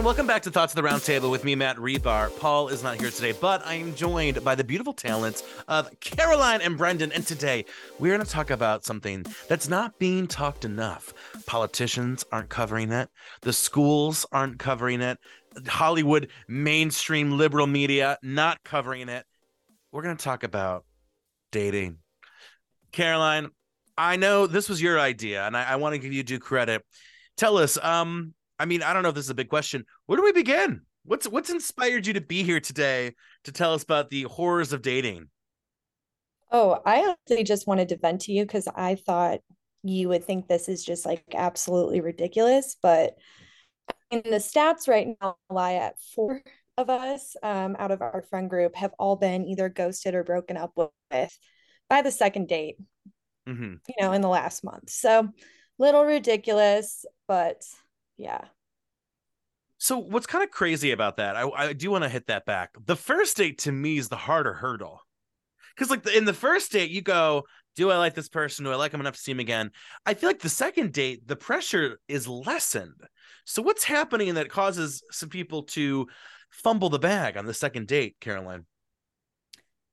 and welcome back to Thoughts of the Round Table with me, Matt Rebar. Paul is not here today, but I am joined by the beautiful talents of Caroline and Brendan. And today we're going to talk about something that's not being talked enough. Politicians aren't covering it. The schools aren't covering it. Hollywood mainstream liberal media not covering it. We're going to talk about dating. Caroline, I know this was your idea, and I want to give you due credit. Tell us, I mean, I don't know if this is a big question. Where do we begin? What's inspired you to be here today to tell us about the horrors of dating? Oh, I honestly just wanted to vent to you because I thought you would think this is just like absolutely ridiculous. But in the stats right now lie at 4 of us out of our friend group have all been either ghosted or broken up with by the second date, you know, in the last month. So little ridiculous, but... yeah. So what's kind of crazy about that, I do want to hit that back. The first date to me is the harder hurdle. Because like in the first date, you go, do I like this person? Do I like him enough to see him again? I feel like the second date, the pressure is lessened. So what's happening that causes some people to fumble the bag on the second date, Caroline?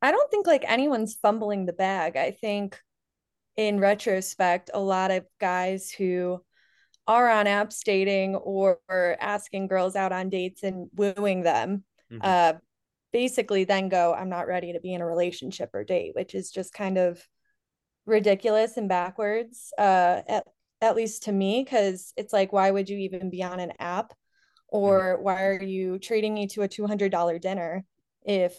I don't think like anyone's fumbling the bag. I think in retrospect, a lot of guys who are on apps dating or asking girls out on dates and wooing them, basically then go, I'm not ready to be in a relationship or date, which is just kind of ridiculous and backwards, at least to me, because it's like, why would you even be on an app? Or why are you treating me to a $200 dinner if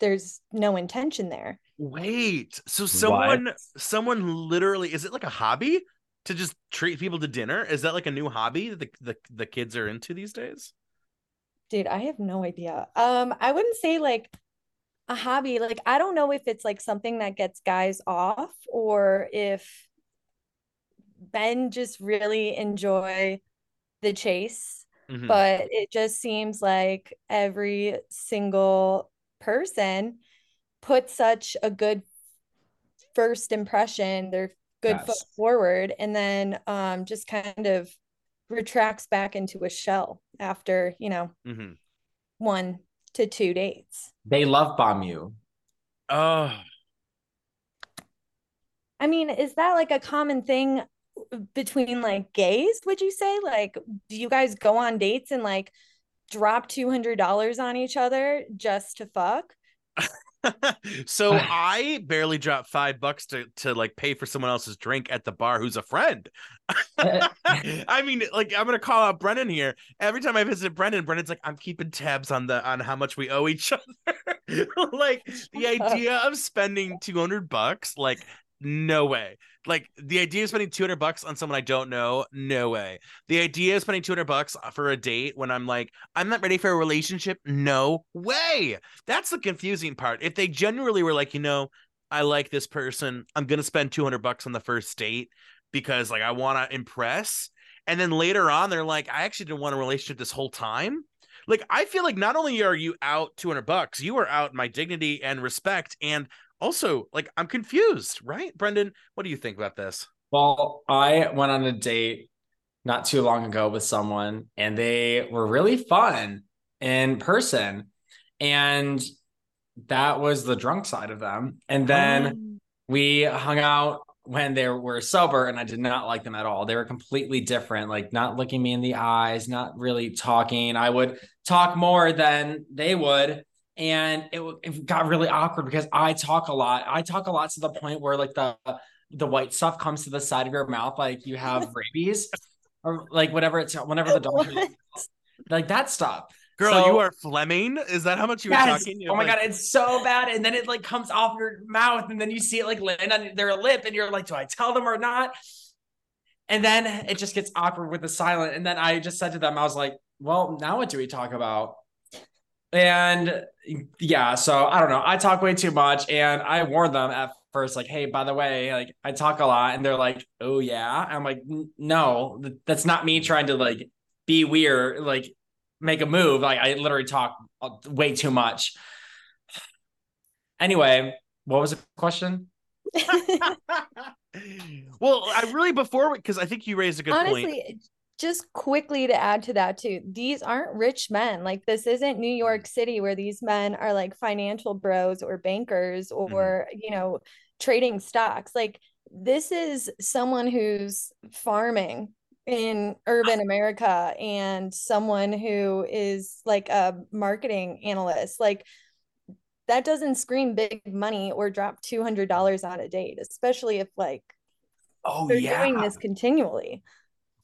there's no intention there? Wait, so someone literally, is it like a hobby? To just treat people to dinner? Is that like a new hobby that the kids are into these days? Dude, I have no idea. I wouldn't say like a hobby. Like, I don't know if it's like something that gets guys off or if men just really enjoy the chase. But it just seems like every single person puts such a good first impression. They're foot forward, and then just kind of retracts back into a shell after, you know, 1 to 2 dates. They love bomb you. Oh, I mean, is that like a common thing between like gays, would you say? Like, do you guys go on dates and like drop $200 on each other just to fuck? So I barely dropped $5 to like pay for someone else's drink at the bar who's a friend. I mean, like, I'm gonna call out Brendan here. Every time I visit Brendan, Brendan's like, I'm keeping tabs on how much we owe each other. Like, the idea of spending $200, like, no way. Like, the idea of spending $200 on someone I don't know, no way. The idea of spending $200 for a date when I'm like, I'm not ready for a relationship, no way. That's the confusing part. If they genuinely were like, you know, I like this person, I'm going to spend $200 on the first date because like I want to impress. And then later on, they're like, I actually didn't want a relationship this whole time. Like, I feel like not only are you out $200, you are out my dignity and respect, and also, like, I'm confused, right? Brendan, what do you think about this? Well, I went on a date not too long ago with someone, and they were really fun in person. And that was the drunk side of them. And then we hung out when they were sober, and I did not like them at all. They were completely different, like not looking me in the eyes, not really talking. I would talk more than they would. And it got really awkward because I talk a lot. I talk a lot to the point where like the white stuff comes to the side of your mouth, like you have rabies or like whatever it's whenever the doctor like that stuff. Girl, so, you are Fleming. Is that how much you were talking? You're my God, it's so bad. And then it like comes off your mouth, and then you see it like land on their lip, and you're like, do I tell them or not? And then it just gets awkward with the silent. And then I just said to them, I was like, well, now what do we talk about? And yeah, so I don't know. I talk way too much, and I warned them at first, like, hey, by the way, like I talk a lot, and they're like, oh yeah. I'm like, no, that's not me trying to like be weird, like make a move. Like I literally talk way too much. Anyway, what was the question? Well, I really, before, because I think you raised a good point. just quickly to add to that too, these aren't rich men. Like, this isn't New York City where these men are like financial bros or bankers or, mm-hmm. you know, trading stocks. Like, this is someone who's farming in urban America and someone who is like a marketing analyst. Like, that doesn't scream big money or drop $200 on a date, especially if like, oh, they're yeah. doing this continually.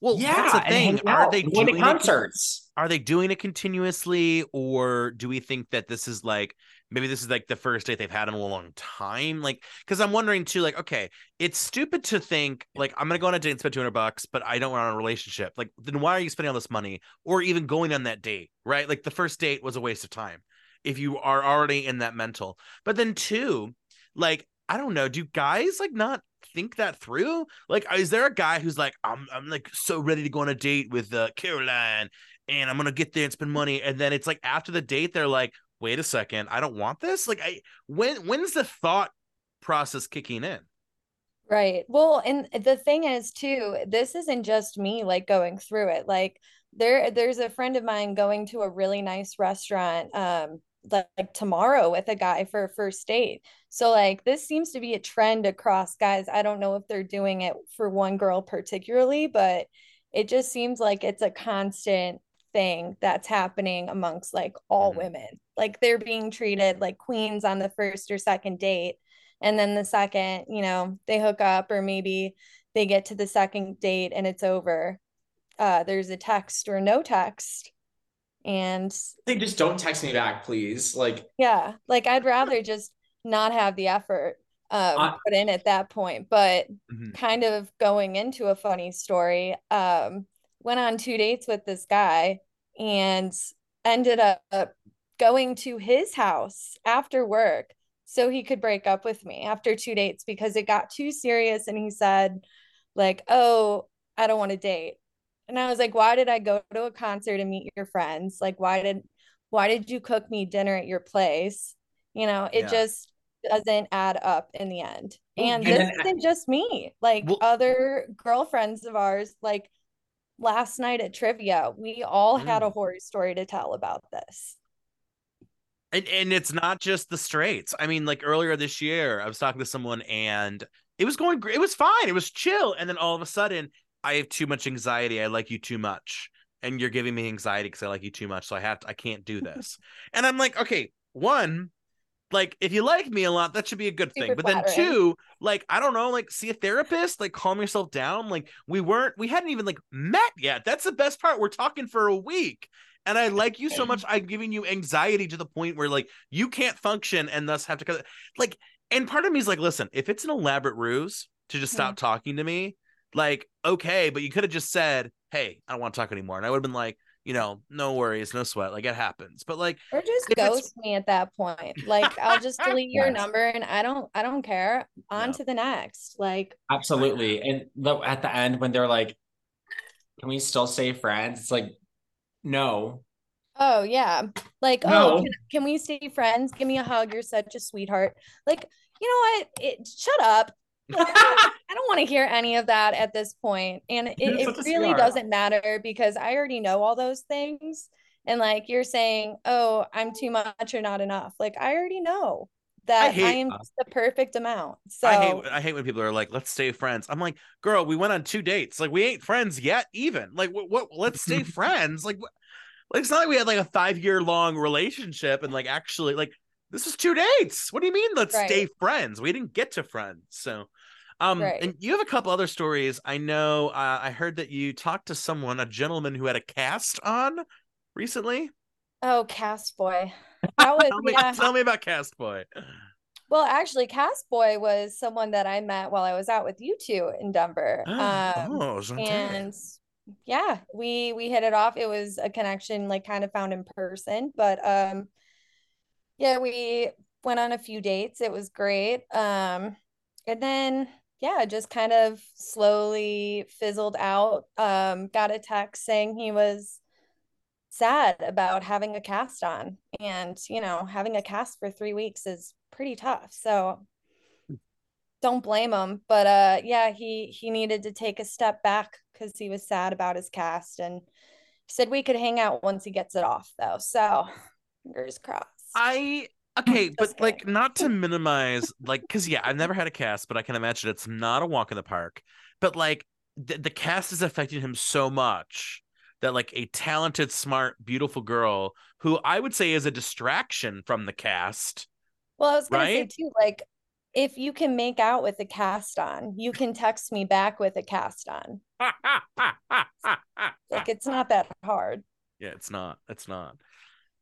Well, yeah, that's the thing. Are they doing the concerts? Are they doing it continuously, or do we think that this is like, maybe this is like the first date they've had in a long time? Like, because I'm wondering too, like, okay, it's stupid to think like, I'm gonna go on a date and spend $200, but I don't want a relationship. Like, then why are you spending all this money or even going on that date, right? Like, the first date was a waste of time if you are already in that mental. But then two, like, I don't know, do guys like not think that through? Like, is there a guy who's like, I'm like so ready to go on a date with Caroline, and I'm gonna get there and spend money, and then it's like after the date they're like, wait a second, I don't want this? Like, when's the thought process kicking in? Right. Well, and the thing is too, this isn't just me like going through it. Like, there's a friend of mine going to a really nice restaurant like tomorrow with a guy for a first date. So like, this seems to be a trend across guys. I don't know if they're doing it for one girl particularly, but it just seems like it's a constant thing that's happening amongst like all mm-hmm. women. Like, they're being treated like queens on the first or second date. And then the second, you know, they hook up, or maybe they get to the second date and it's over. There's a text or no text. And they just don't text me back, please. Like, yeah, like, I'd rather just not have the effort put in at that point. But mm-hmm. kind of going into a funny story, went on 2 dates with this guy and ended up going to his house after work so he could break up with me after 2 dates, because it got too serious. And he said like, oh, I don't want to date. And I was like, why did I go to a concert and meet your friends? Like, why did you cook me dinner at your place? You know, it yeah. just doesn't add up in the end. And this isn't just me. Like, other girlfriends of ours, like last night at trivia, we all had a horror story to tell about this. And it's not just the straights. I mean, like, earlier this year, I was talking to someone and it was going great. It was fine. It was chill. And then all of a sudden, I have too much anxiety. I like you too much. And you're giving me anxiety because I like you too much. So I can't do this. And I'm like, okay, one, like, if you like me a lot, that should be a good thing. But then two, like, I don't know, like, see a therapist, like, calm yourself down. Like, we hadn't even like met yet. That's the best part. We're talking for a week. And I like you so much. I'm giving you anxiety to the point where like, you can't function and thus have to like, and part of me is like, listen, if it's an elaborate ruse to just stop talking to me, like, okay, but you could have just said, hey, I don't want to talk anymore. And I would have been like, you know, no worries, no sweat. Like, it happens. But like, or just ghost me at that point. Like, I'll just delete your number and I don't care. On to the next. Like, absolutely. And at the end when they're like, can we still stay friends? It's like, no. Oh yeah. Like, no. Oh, can we stay friends? Give me a hug. You're such a sweetheart. Like, you know what? Shut up. I don't want to hear any of that at this point. And it really doesn't matter because I already know all those things. And like, you're saying, oh, I'm too much or not enough. Like, I already know that I am just the perfect amount. So I hate when people are like, let's stay friends. I'm like, girl, we went on 2 dates. Like, we ain't friends yet even. Like, what let's stay friends. Like, it's not like we had like a 5-year-long relationship and like, actually, like, this is 2 dates. What do you mean? Let's stay friends. We didn't get to friends. So, and you have a couple other stories. I know I heard that you talked to someone, a gentleman who had a cast on recently. Oh, Cast Boy. That was, tell me about Cast Boy. Well, actually, Cast Boy was someone that I met while I was out with you two in Denver. And yeah, we hit it off. It was a connection, like, kind of found in person, but, yeah, we went on a few dates. It was great. And then, yeah, just kind of slowly fizzled out. Got a text saying he was sad about having a cast on. And, you know, having a cast for 3 weeks is pretty tough. So don't blame him. But yeah, he needed to take a step back because he was sad about his cast, and said we could hang out once he gets it off, though. So fingers crossed. Just kidding. Like, not to minimize, like, because yeah, I've never had a cast, but I can imagine it's not a walk in the park. But like the cast is affecting him so much that like a talented, smart, beautiful girl who I would say is a distraction from the cast. Well, I was gonna say too, like, if you can make out with a cast on, you can text me back with a cast on. Like, it's not that hard. Yeah, it's not. It's not.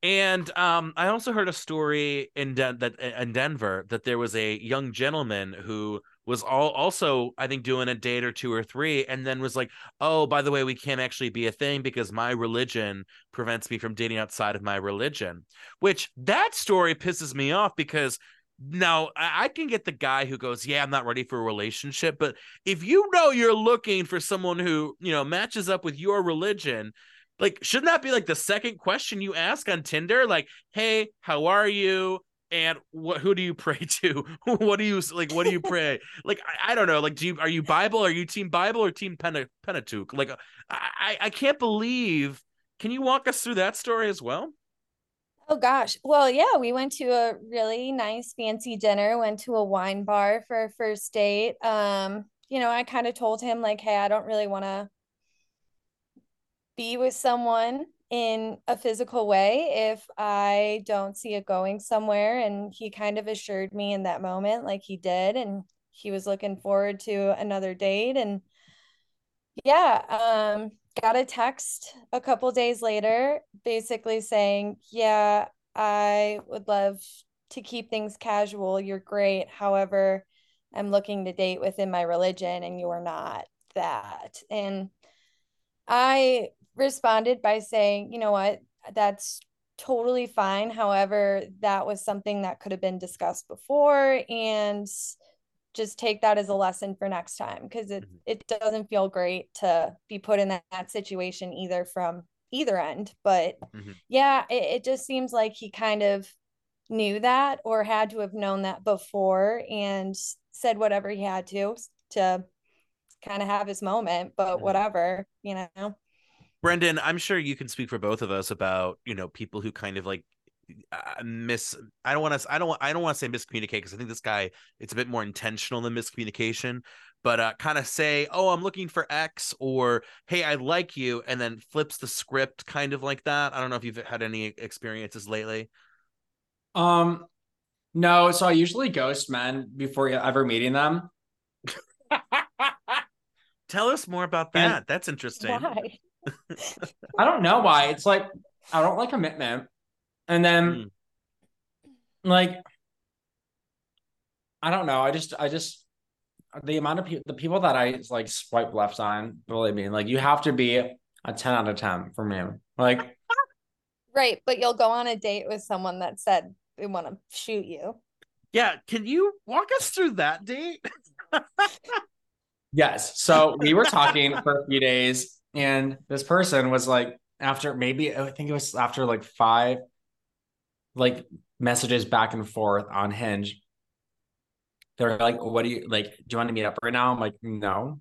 And I also heard a story in Denver that there was a young gentleman who was also, I think, doing a date or two or three, and then was like, oh, by the way, we can't actually be a thing because my religion prevents me from dating outside of my religion, which that story pisses me off, because now I can get the guy who goes, yeah, I'm not ready for a relationship. But if you know you're looking for someone who, you know, matches up with your religion, like, shouldn't that be like the second question you ask on Tinder? Like, hey, how are you? And who do you pray to? What do you pray? Like, I don't know. Like, are you Bible? Are you team Bible or team Pentateuch? Like, I can't believe. Can you walk us through that story as well? Oh, gosh. Well, yeah, we went to a really nice fancy dinner, went to a wine bar for our first date. You know, I kind of told him, like, hey, I don't really want to be with someone in a physical way if I don't see it going somewhere. And he kind of assured me in that moment, like he did, and he was looking forward to another date. And yeah, got a text a couple days later basically saying, yeah, I would love to keep things casual. You're great. However, I'm looking to date within my religion and you are not that. And I responded by saying, you know what, that's totally fine. However, that was something that could have been discussed before, and just take that as a lesson for next time, because it doesn't feel great to be put in that situation either, from either end. But yeah, it just seems like he kind of knew that, or had to have known that before, and said whatever he had to kind of have his moment, but whatever, you know. Brendan, I'm sure you can speak for both of us about, you know, people who kind of like I don't want to say miscommunicate, because I think this guy, it's a bit more intentional than miscommunication, but kind of say, oh, I'm looking for X, or hey, I like you, and then flips the script kind of like that. I don't know if you've had any experiences lately. No, so I usually ghost men before ever meeting them. Tell us more about that. That's interesting. Why? I don't know why. It's like, I don't like commitment. And then like, I don't know. I just the amount of the people that I like swipe left on, believe me, like you have to be a 10 out of 10 for me. Like, right. But you'll go on a date with someone that said they want to shoot you. Yeah. Can you walk us through that date? Yes. So we were talking for a few days, and this person was like, after maybe, I think it was after like 5 like messages back and forth on Hinge, they're like, what do you like? Do you want to meet up right now? I'm like, no,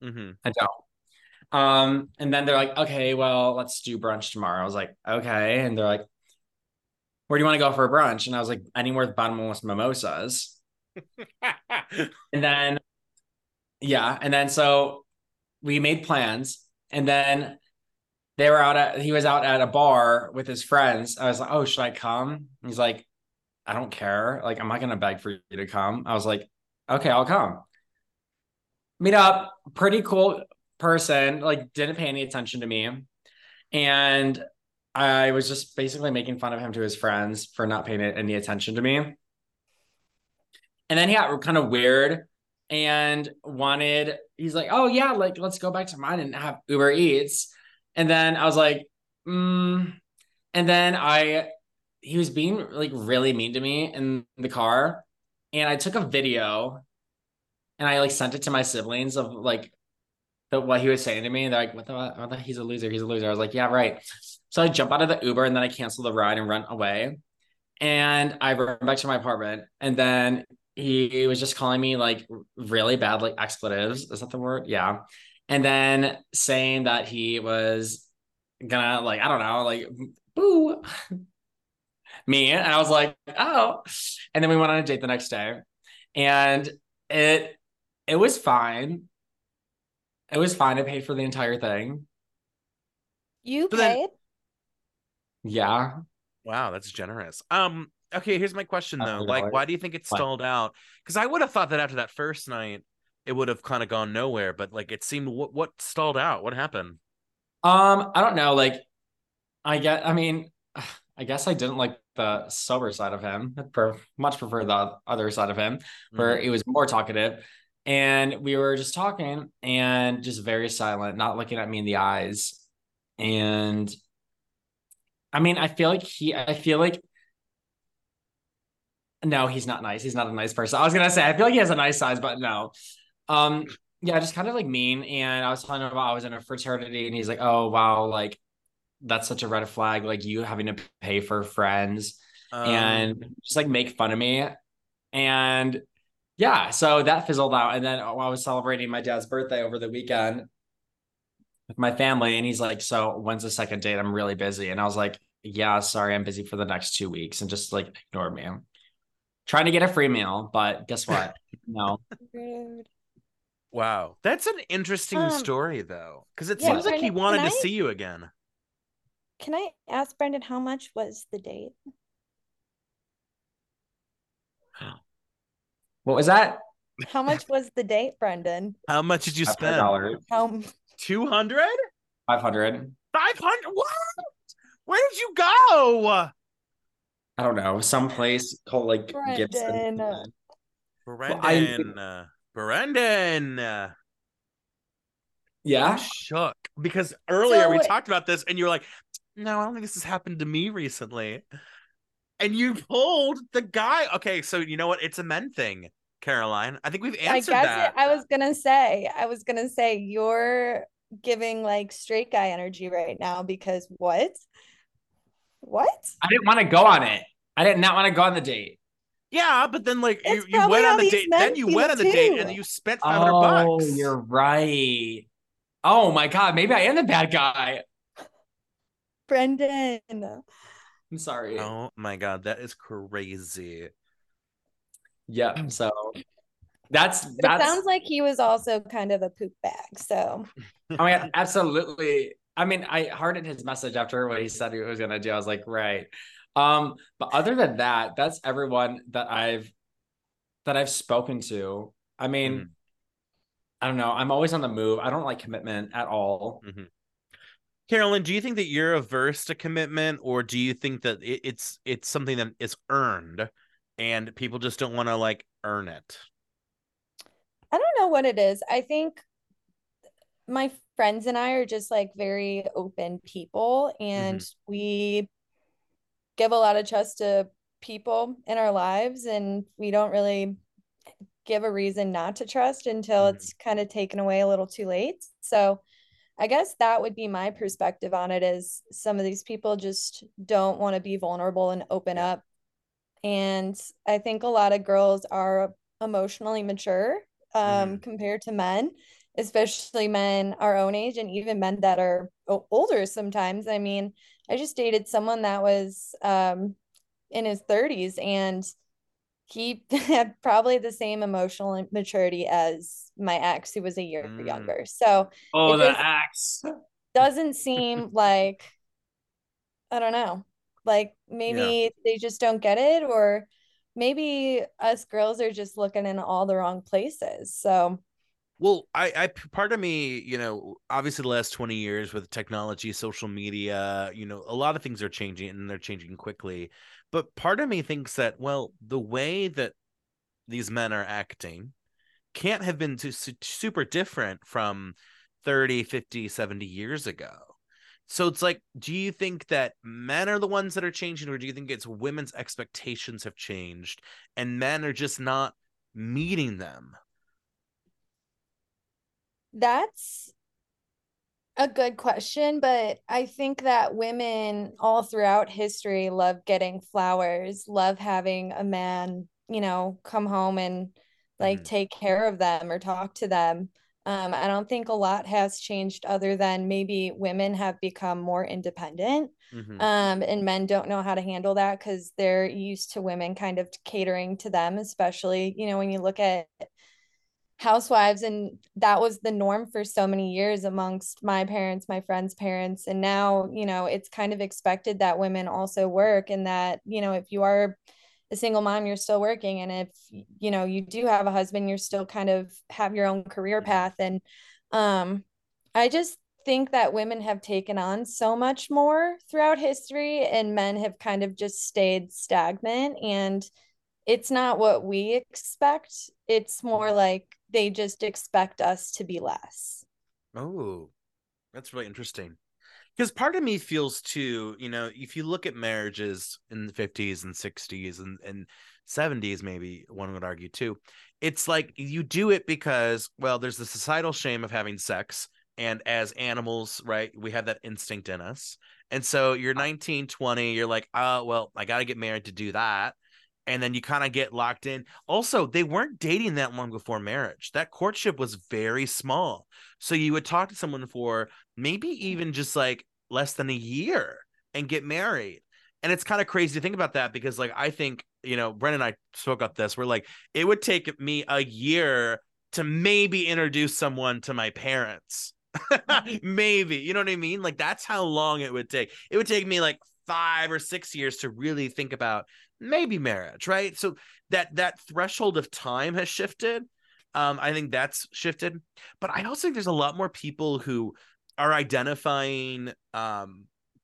I don't. And then they're like, okay, well, let's do brunch tomorrow. I was like, okay. And they're like, where do you want to go for brunch? And I was like, anywhere with bottomless mimosas. And then, yeah. And then, so we made plans, and then he was out at a bar with his friends. I was like, oh, should I come? And he's like, I don't care. Like, I'm not going to beg for you to come. I was like, okay, I'll come. Meet up. Pretty cool person. Like, didn't pay any attention to me. And I was just basically making fun of him to his friends for not paying any attention to me. And then he got kind of weird and he's like, oh yeah, like, let's go back to mine and have Uber Eats. And then I was like, and then he was being like really mean to me in the car. And I took a video and I like sent it to my siblings of like what he was saying to me. And they're like, what the he's a loser. He's a loser. I was like, yeah, right. So I jump out of the Uber and then I cancel the ride and run away. And I run back to my apartment. And then he was just calling me like really bad, like expletives. Is that the word? Yeah. And then saying that he was gonna, like, I don't know, like, boo me. And I was like, oh. And then we went on a date the next day, and it was fine. It was fine. I paid for the entire thing. You paid? Yeah. Wow, that's generous. Okay, here's my question though. Like, why do you think it stalled out? Because I would have thought that after that first night, it would have kind of gone nowhere. But like, it seemed, what stalled out? What happened? I don't know. Like, I guess I didn't like the sober side of him. I much prefer the other side of him, where it was more talkative. And we were just talking and just very silent, not looking at me in the eyes. And I mean, no, he's not nice. He's not a nice person. I was gonna say, I feel like he has a nice side, but no. Yeah, just kind of like mean. And I was telling him about I was in a fraternity, and he's like, "Oh wow, like that's such a red flag. Like you having to pay for friends and just like make fun of me." And yeah, so that fizzled out. And then I was celebrating my dad's birthday over the weekend with my family, and he's like, "So when's the second date? I'm really busy." And I was like, "Yeah, sorry, I'm busy for the next 2 weeks," and just like ignored me. Trying to get a free meal, but guess what? No. Rude. Wow. That's an interesting story, though, because it seems like he wanted to see you again. Can I ask Brendan, how much was the date? What was that? How much was the date, Brendan? How much did you spend? $200? $500. $500? What? Where did you go? I don't know, someplace called like Brendan. Gibson. Brendan. Yeah. I'm shook because earlier we talked about this, and you were like, "No, I don't think this has happened to me recently." And you pulled the guy. Okay, so you know what? It's a men thing, Caroline. I think we've answered that. I was gonna say you're giving like straight guy energy right now because what? What? I didn't want to go on it. I did not want to go on the date. Yeah, but then like you went on the date. Then you went on the date and you spent $500. Oh, you're right. Oh my God, maybe I am the bad guy. Brendan. I'm sorry. Oh my God, that is crazy. Yeah, so that's it sounds like he was also kind of a poop bag. So oh my God, absolutely. I mean, I hearted his message after what he said he was going to do. I was like, right. But other than that, that's everyone that I've spoken to. I mean, I don't know. I'm always on the move. I don't like commitment at all. Mm-hmm. Caroline, do you think that you're averse to commitment, or do you think that it's something that is earned and people just don't want to like earn it? I don't know what it is. I think my friends and I are just like very open people, and we give a lot of trust to people in our lives, and we don't really give a reason not to trust until it's kind of taken away a little too late. So I guess that would be my perspective on it, is some of these people just don't want to be vulnerable and open up. And I think a lot of girls are emotionally mature compared to men, especially men our own age, and even men that are older sometimes. I mean, I just dated someone that was in his 30s, and he had probably the same emotional maturity as my ex, who was a year younger. So the ex doesn't seem like, I don't know, like maybe they just don't get it, or maybe us girls are just looking in all the wrong places. So well, I part of me, you know, obviously the last 20 years with technology, social media, you know, a lot of things are changing, and they're changing quickly. But part of me thinks that, well, the way that these men are acting can't have been too super different from 30, 50, 70 years ago. So it's like, do you think that men are the ones that are changing, or do you think it's women's expectations have changed and men are just not meeting them? That's a good question, but I think that women all throughout history love getting flowers, love having a man, you know, come home and like take care of them or talk to them. I don't think a lot has changed other than maybe women have become more independent, and men don't know how to handle that because they're used to women kind of catering to them, especially, you know, when you look at housewives, and that was the norm for so many years amongst my parents, my friends' parents. And now, you know, it's kind of expected that women also work, and that, you know, if you are a single mom, you're still working. And if, you know, you do have a husband, you're still kind of have your own career path. And I just think that women have taken on so much more throughout history, and men have kind of just stayed stagnant, and it's not what we expect. It's more like they just expect us to be less. Oh, that's really interesting. Because part of me feels too, you know, if you look at marriages in the 50s and 60s and 70s, maybe one would argue too, it's like you do it because, well, there's the societal shame of having sex. And as animals, right, we have that instinct in us. And so you're 19, 20, you're like, oh, well, I got to get married to do that. And then you kind of get locked in. Also, they weren't dating that long before marriage. That courtship was very small. So you would talk to someone for maybe even just like less than a year and get married. And it's kind of crazy to think about that because, like, I think, you know, Brendan and I spoke up this. We're like, it would take me a year to maybe introduce someone to my parents. Maybe, you know what I mean? Like, that's how long it would take. It would take me like 5 or 6 years to really think about maybe marriage, right? So that threshold of time has shifted. I think that's shifted, but I also think there's a lot more people who are identifying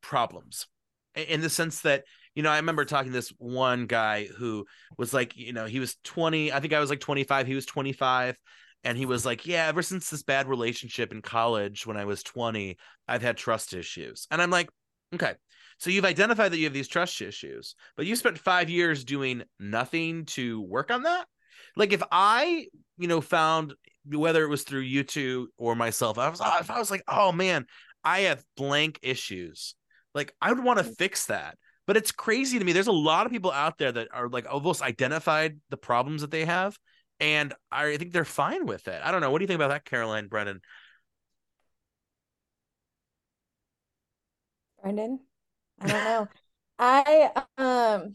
problems in the sense that, you know, I remember talking to this one guy who was like, you know, he was 20, I think I was like 25, he was 25. And he was like, yeah, ever since this bad relationship in college when I was 20, I've had trust issues. And I'm like, okay. So you've identified that you have these trust issues, but you spent 5 years doing nothing to work on that. Like, if I, you know, found, whether it was through you two or myself, if I was like, oh man, I have blank issues. Like, I would want to fix that. But it's crazy to me. There's a lot of people out there that are like almost identified the problems that they have, and I think they're fine with it. I don't know. What do you think about that, Caroline, Brendan? Brendan? I don't know.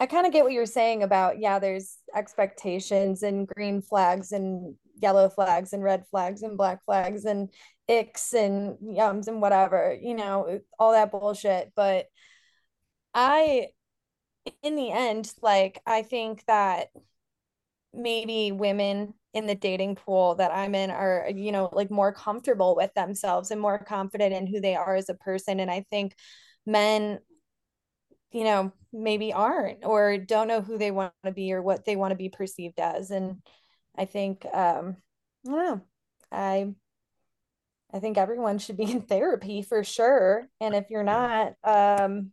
I kind of get what you're saying about, yeah, there's expectations and green flags and yellow flags and red flags and black flags and icks and yums and whatever, you know, all that bullshit. But in the end, like, I think that maybe women in the dating pool that I'm in are, you know, like, more comfortable with themselves and more confident in who they are as a person. And I think men, you know, maybe aren't, or don't know who they want to be or what they want to be perceived as. And I think, I don't know, I think everyone should be in therapy for sure. And if you're not, go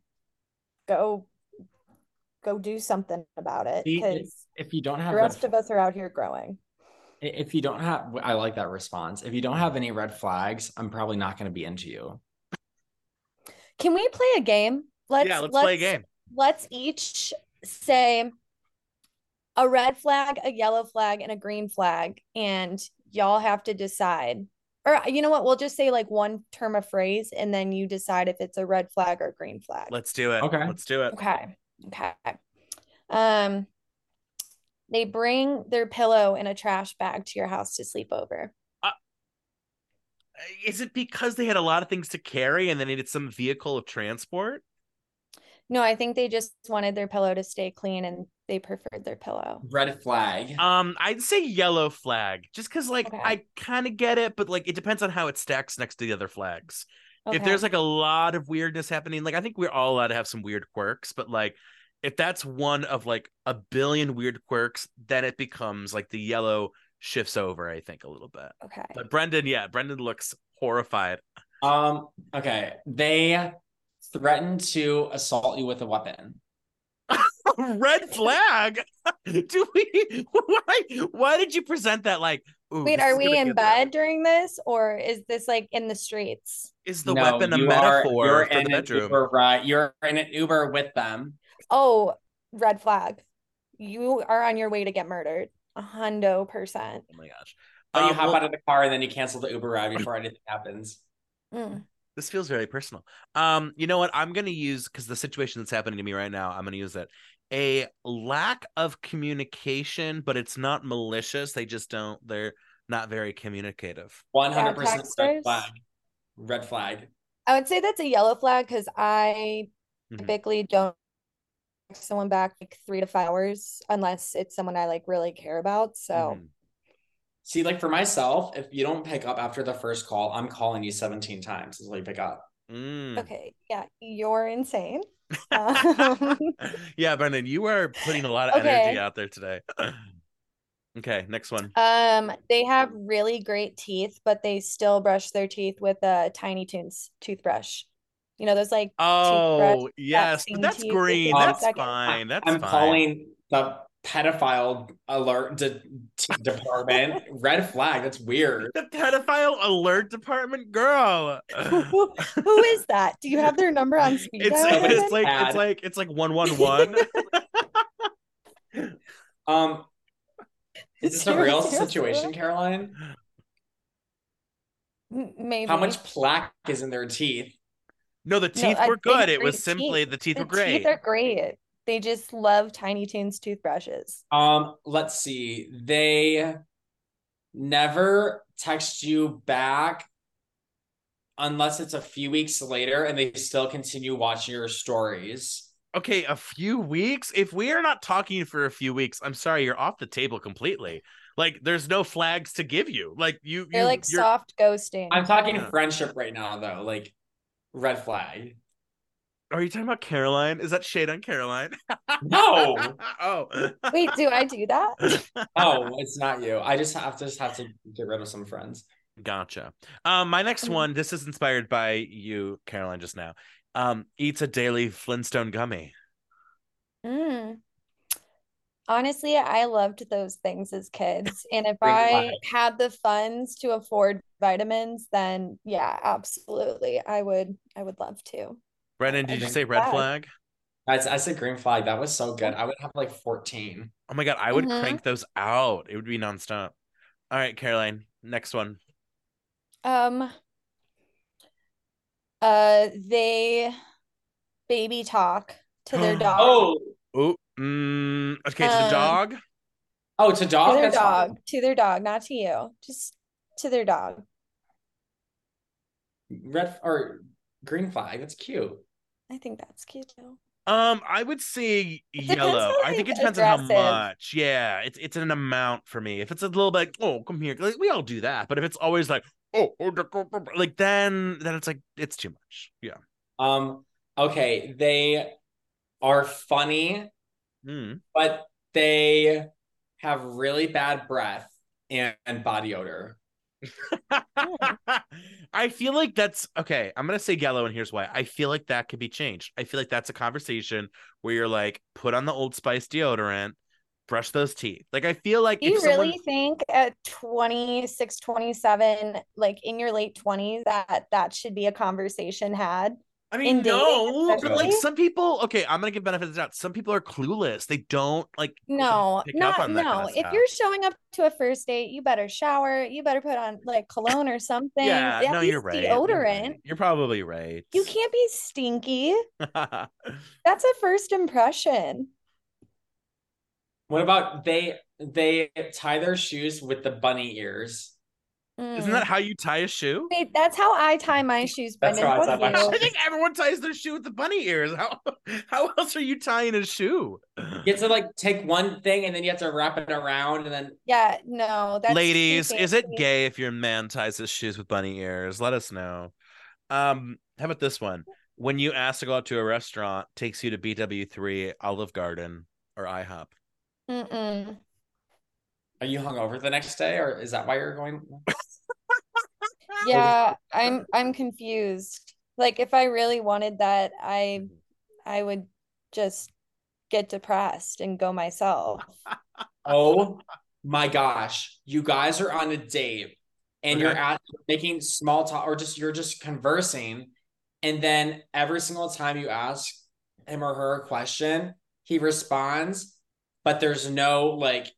do something about it. Because if you don't have, the rest of us are out here growing. If you don't have, I like that response. If you don't have any red flags, I'm probably not going to be into you. Can we play a game? Let's play a game. Let's each say a red flag, a yellow flag, and a green flag, and y'all have to decide. Or, you know what? We'll just say like one term of phrase, and then you decide if it's a red flag or green flag. Let's do it. Okay. Let's do it. Okay. They bring their pillow in a trash bag to your house to sleep over. Is it because they had a lot of things to carry and they needed some vehicle of transport? No, I think they just wanted their pillow to stay clean and they preferred their pillow. Red flag. I'd say yellow flag, just because, like, okay, I kind of get it, but like it depends on how it stacks next to the other flags. Okay. If there's like a lot of weirdness happening, like I think we're all allowed to have some weird quirks, but like if that's one of like a billion weird quirks, then it becomes like the yellow shifts over, I think, a little bit. Okay. But Brendan looks horrified. Okay. They threatened to assault you with a weapon. Red flag? Why did you present that like, ooh, wait, are we in bed during this, or is this like in the streets? Is the weapon a metaphor for the bedroom? Uber, right? You're in an Uber with them. Oh, red flag. You are on your way to get murdered. 100%. Oh my gosh. You hop out of the car and then you cancel the Uber ride before anything happens. This feels very personal. You know what? I'm going to use, because the situation that's happening to me right now, I'm going to use that. A lack of communication, but it's not malicious. They just don't, they're not very communicative. 100% red flag. Red flag. I would say that's a yellow flag because I typically don't text someone back like 3 to 5 hours unless it's someone I like really care about. So see, like for myself, if you don't pick up after the first call, I'm calling you 17 times until you pick up. Okay. Yeah. You're insane. Yeah, Brendan, you are putting a lot of energy out there today. Okay, next one. They have really great teeth, but they still brush their teeth with a Tiny Toons toothbrush. You know, those like toothbrush, yes, but that's green. That's fine. That's I'm fine. Calling the pedophile alert department. Red flag. That's weird. The pedophile alert department, girl. Who is that? Do you have their number on speed? It's like 111. Is this a real situation, Caroline? Maybe. How much plaque is in their teeth? No, the teeth were good. It was simply the teeth were great. The teeth are great. They just love Tiny Toons toothbrushes. Let's see. They never text you back unless it's a few weeks later and they still continue watching your stories. Okay, a few weeks? If we are not talking for a few weeks, I'm sorry, you're off the table completely. Like, there's no flags to give you. Like, you're like soft ghosting. I'm talking friendship right now, though. Like, red flag. Are you talking about Caroline? Is that shade on Caroline? No. Oh. Wait, do I do that? Oh, it's not you. I just have to get rid of some friends. Gotcha. My next one, this is inspired by you, Caroline, just now. Eats a daily Flintstone gummy. Honestly, I loved those things as kids. And if I had the funds to afford vitamins, then yeah, absolutely. I would love to. Brendan, did you say red flag? I said green flag. That was so good. I would have like 14. Oh my God. I would crank those out. It would be nonstop. All right, Caroline, next one. They baby talk to their dog. Okay, to the dog. Oh, to dog. To their dog. Fine. To their dog, not to you. Just to their dog. Red or green flag. That's cute. I think that's cute too. I would say yellow. I think it depends on how much. Yeah, it's an amount for me. If it's a little bit, come here. Like, we all do that. But if it's always like, like then it's like it's too much. Yeah. Okay, they are funny, but they have really bad breath and body odor. I feel like that's okay. I'm gonna say yellow, and here's why. I feel like that could be changed. I feel like that's a conversation where you're like, put on the Old Spice deodorant, brush those teeth. Like, I feel like you really think at 26, 27, like in your late 20s, that should be a conversation had. I mean, no, but like some people, okay, I'm going to give benefits of the doubt. Some people are clueless. They don't like. No, not no. Kind of if you're showing up to a first date, you better shower. You better put on like cologne or something. Yeah, no, you're right. Deodorant. You're probably right. You can't be stinky. That's a first impression. What about they tie their shoes with the bunny ears? Isn't that how you tie a shoe? Wait, that's how I tie my shoes, Brendan. That's how I tie my shoes. I think everyone ties their shoe with the bunny ears. How else are you tying a shoe? You have to like take one thing and then you have to wrap it around and then. Yeah, no. That's ladies, is it gay if your man ties his shoes with bunny ears? Let us know. How about this one? When you ask to go out to a restaurant, takes you to BW3, Olive Garden, or IHOP. Are you hungover the next day, or is that why you're going? Yeah, I'm confused. Like, if I really wanted that, I would just get depressed and go myself. Oh my gosh, you guys are on a date and you're making small talk, or just you're just conversing, and then every single time you ask him or her a question, he responds, but there's no like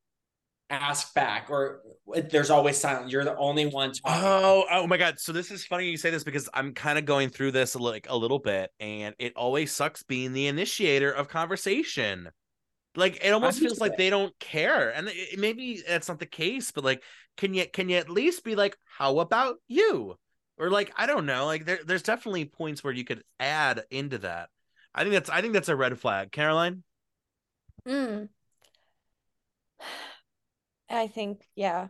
ask back, or there's always silence. You're the only one talking. Oh my God. So this is funny you say this, because I'm kind of going through this like a little bit, and it always sucks being the initiator of conversation. Like, it almost feels like they don't care. And maybe that's not the case, but like, can you at least be like, how about you? Or like, I don't know, like there's definitely points where you could add into that. I think that's a red flag. Caroline? I think, yeah,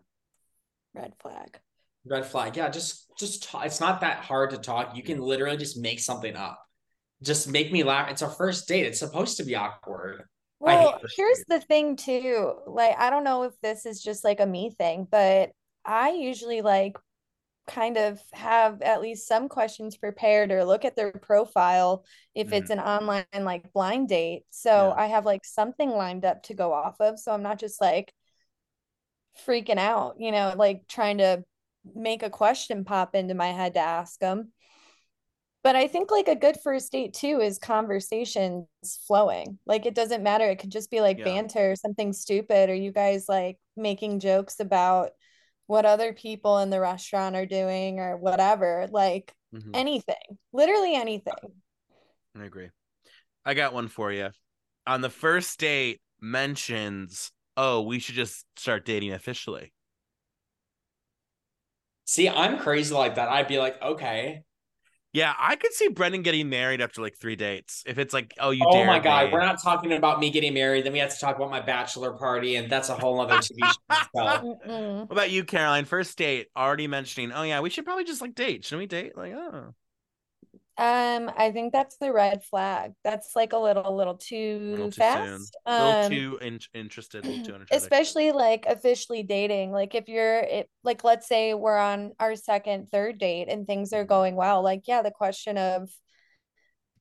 red flag. Yeah, just talk. It's not that hard to talk. You can literally just make something up. Just make me laugh. It's our first date. It's supposed to be awkward. Well, here's the thing too. Like, I don't know if this is just like a me thing, but I usually like kind of have at least some questions prepared or look at their profile if it's an online like blind date. So I have like something lined up to go off of. So I'm not just like freaking out, you know, like trying to make a question pop into my head to ask them. But I think like a good first date too is conversations flowing. Like, it doesn't matter. It could just be like banter or something stupid, or you guys like making jokes about what other people in the restaurant are doing or whatever, like anything, literally anything. I agree. I got one for you. On the first date, mentions, oh, we should just start dating officially. See, I'm crazy like that. I'd be like, okay. Yeah, I could see Brendan getting married after like 3 dates. If it's like, oh, you dare. Oh my God, we're not talking about me getting married. Then we have to talk about my bachelor party, and that's a whole other TV show. What about you, Caroline? First date, already mentioning, oh yeah, we should probably just like date. Shouldn't we date? Like, oh. I think that's the red flag. That's like a little too fast. A little too interested. Especially like officially dating. Like, if you're like, let's say we're on our second, third date and things are going well, like, yeah, the question of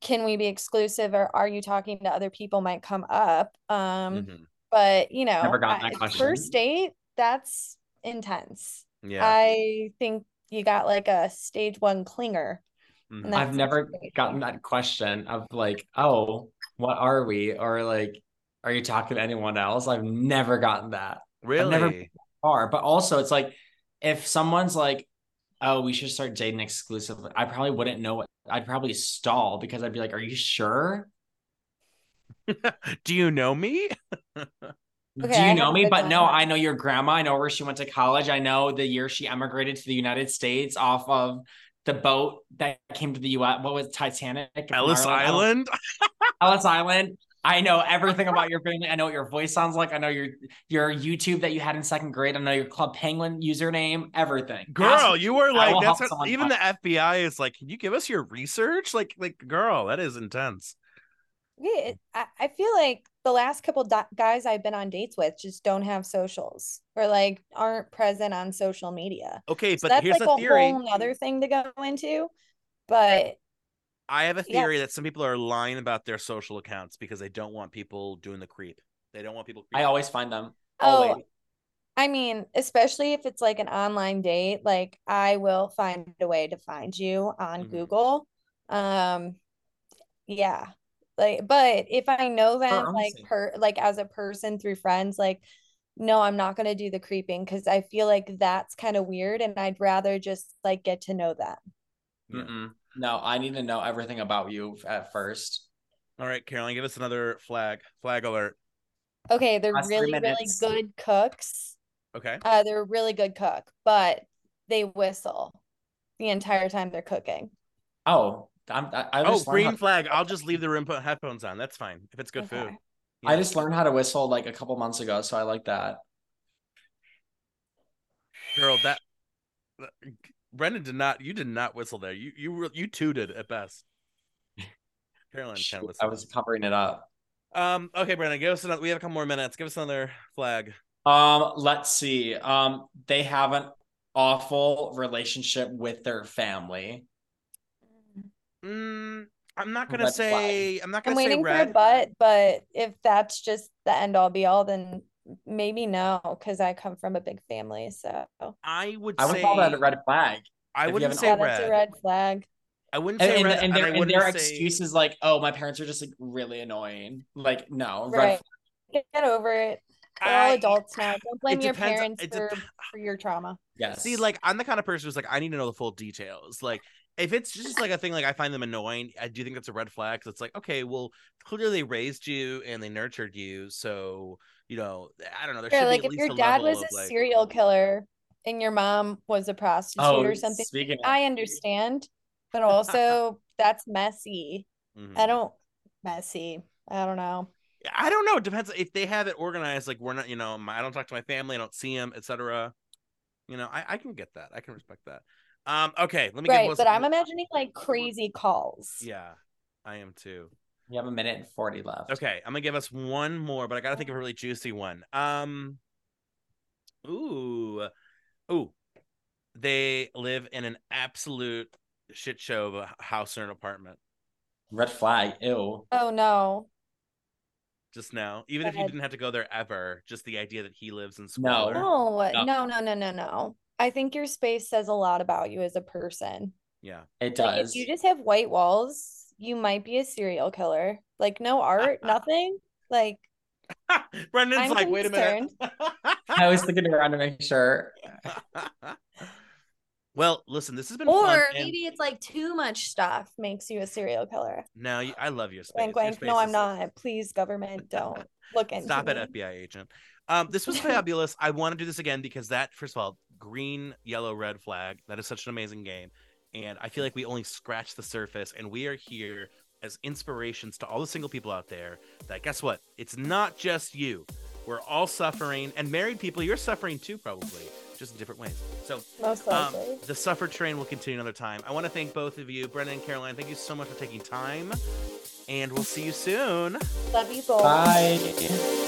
can we be exclusive or are you talking to other people might come up. But you know, never got that question. First date, that's intense. Yeah. I think you got like a stage 1 clinger. I've never gotten that question of like, oh, what are we? Or like, are you talking to anyone else? I've never gotten that. Really? I've never been that far. But also, it's like, if someone's like, oh, we should start dating exclusively, I probably wouldn't know what. I'd probably stall, because I'd be like, are you sure? Do you know me? Okay, do you know me? But no, I know your grandma. I know where she went to college. I know the year she emigrated to the United States off of the boat that came to the U.S. What was Titanic? Ellis Island. Ellis Island. I know everything about your family. I know what your voice sounds like. I know your YouTube that you had in 2nd grade. I know your Club Penguin username. Everything. Girl, you were like, that's what, even the FBI is like, can you give us your research? Like, girl, that is intense. Yeah, I feel like the last couple guys I've been on dates with just don't have socials, or like aren't present on social media. Okay, so but here's like a theory. Whole other thing to go into. But I have a theory that some people are lying about their social accounts because they don't want people doing the creep. They don't want people creeping. I always find them. Always. I mean, especially if it's like an online date, like I will find a way to find you on Google. Yeah. Like, but if I know them, like as a person through friends, like, no, I'm not going to do the creeping, because I feel like that's kind of weird, and I'd rather just like get to know them. No, I need to know everything about you at first. All right, Caroline, give us another flag alert. Okay, they're really good cooks. Okay, they're a really good cook, but they whistle the entire time they're cooking. Oh. I green flag. I'll just leave the room, put headphones on. That's fine. If it's good food. Yeah. I just learned how to whistle like a couple months ago, so I like that. Girl, that Brendan did not whistle there. You tooted at best. Caroline kind of whistled. I was covering it up. Okay, Brendan, give us another, we have a couple more minutes. Give us another flag. Let's see. They have an awful relationship with their family. I'm not gonna say flag. I'm not gonna say red. But if that's just the end all be all, then maybe no, because I come from a big family, so I would call that a red flag. I wouldn't say red. That's a red flag. I wouldn't say red. And their excuses like, oh, my parents are just like really annoying. Like, no, right. Red flag. Get over it. We're all adults now. Don't blame your parents for your trauma. Yes. See, like, I'm the kind of person who's like, I need to know the full details. Like, if it's just like a thing, like, I find them annoying, I do think that's a red flag. Cause it's like, okay, well, clearly they raised you and they nurtured you. So, you know, I don't know. There should be at least a level of, like, if your dad was a serial killer and your mom was a prostitute or something, I understand. But also, that's messy. Mm-hmm. I don't know. It depends if they have it organized. Like, we're not, you know, I don't talk to my family. I don't see them, etc. You know, I can get that. I can respect that. Okay, let me get most. But I'm imagining like crazy calls. Yeah, I am too. You have 1:40 left. Okay, I'm gonna give us one more, but I gotta think of a really juicy one. They live in an absolute shit show of a house or an apartment. Red flag. Ew. Oh no. Just now, even if you didn't have to go there ever, just the idea that he lives in squalor. No. I think your space says a lot about you as a person. Yeah, it does. Like, if you just have white walls, you might be a serial killer. Like, no art, nothing. Like, Brendan's I'm like, wait concerned. A minute. I was looking around to make sure. Well, listen, this has been fun. Or maybe it's like too much stuff makes you a serial killer. No, I love your space. No, I'm not. Please, government, don't look into Stop me. It, FBI agent. This was fabulous. I want to do this again because that, first of all, green, yellow, red flag. That is such an amazing game. And I feel like we only scratched the surface. And we are here as inspirations to all the single people out there that, guess what? It's not just you. We're all suffering. And married people, you're suffering too, probably. Just in different ways. So the suffer train will continue another time. I want to thank both of you, Brendan and Caroline. Thank you so much for taking time, and we'll see you soon. Love you both. Bye.